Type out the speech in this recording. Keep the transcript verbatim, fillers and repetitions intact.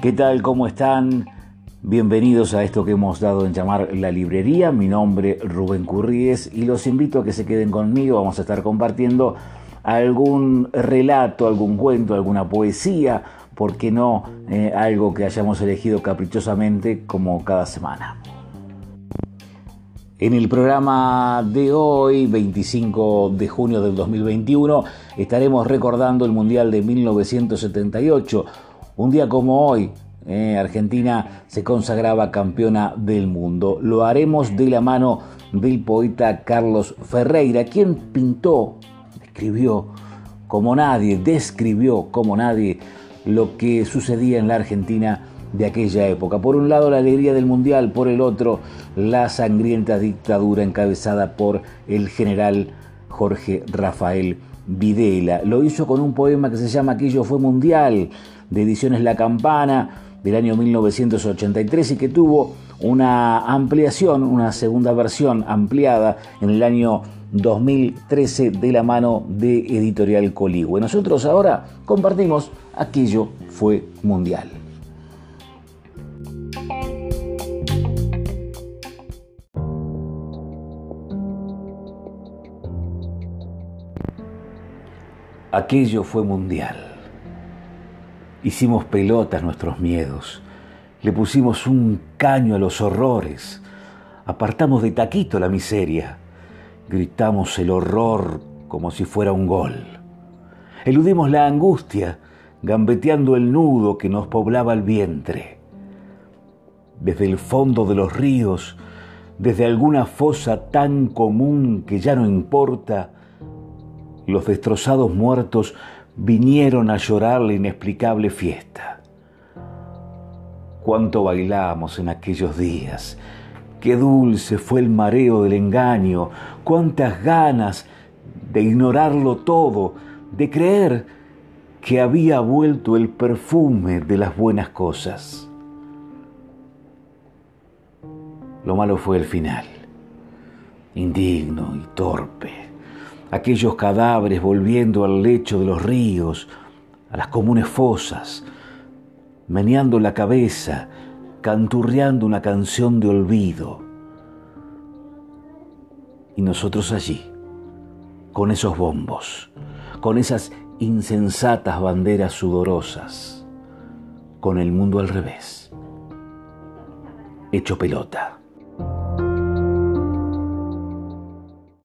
¿Qué tal? ¿Cómo están? Bienvenidos a esto que hemos dado en llamar La Librería. Mi nombre es Rubén Curríez y los invito a que se queden conmigo. Vamos a estar compartiendo algún relato, algún cuento, alguna poesía, ¿por qué no? Eh, algo que hayamos elegido caprichosamente como cada semana. En el programa de hoy, veinticinco de junio del dos mil veintiuno, estaremos recordando el Mundial de mil novecientos setenta y ocho. Un día como hoy, eh, Argentina se consagraba campeona del mundo. Lo haremos de la mano del poeta Carlos Ferreira, quien pintó, escribió como nadie, describió como nadie lo que sucedía en la Argentina de aquella época. Por un lado la alegría del Mundial, por el otro la sangrienta dictadura encabezada por el general Jorge Rafael Videla. Lo hizo con un poema que se llama Aquello Fue Mundial, de ediciones La Campana, del año mil novecientos ochenta y tres, y que tuvo una ampliación, una segunda versión ampliada en el año dos mil trece de la mano de Editorial Colihue. Nosotros ahora compartimos Aquello Fue Mundial. Aquello fue mundial. Hicimos pelotas nuestros miedos, le pusimos un caño a los horrores, apartamos de taquito la miseria, gritamos el horror como si fuera un gol. Eludimos la angustia, gambeteando el nudo que nos poblaba el vientre. Desde el fondo de los ríos, desde alguna fosa tan común que ya no importa, los destrozados muertos vinieron a llorar la inexplicable fiesta. Cuánto bailamos en aquellos días, qué dulce fue el mareo del engaño, cuántas ganas de ignorarlo todo, de creer que había vuelto el perfume de las buenas cosas. Lo malo fue el final, indigno y torpe. Aquellos cadáveres volviendo al lecho de los ríos, a las comunes fosas, meneando la cabeza, canturreando una canción de olvido. Y nosotros allí, con esos bombos, con esas insensatas banderas sudorosas, con el mundo al revés, hecho pelota.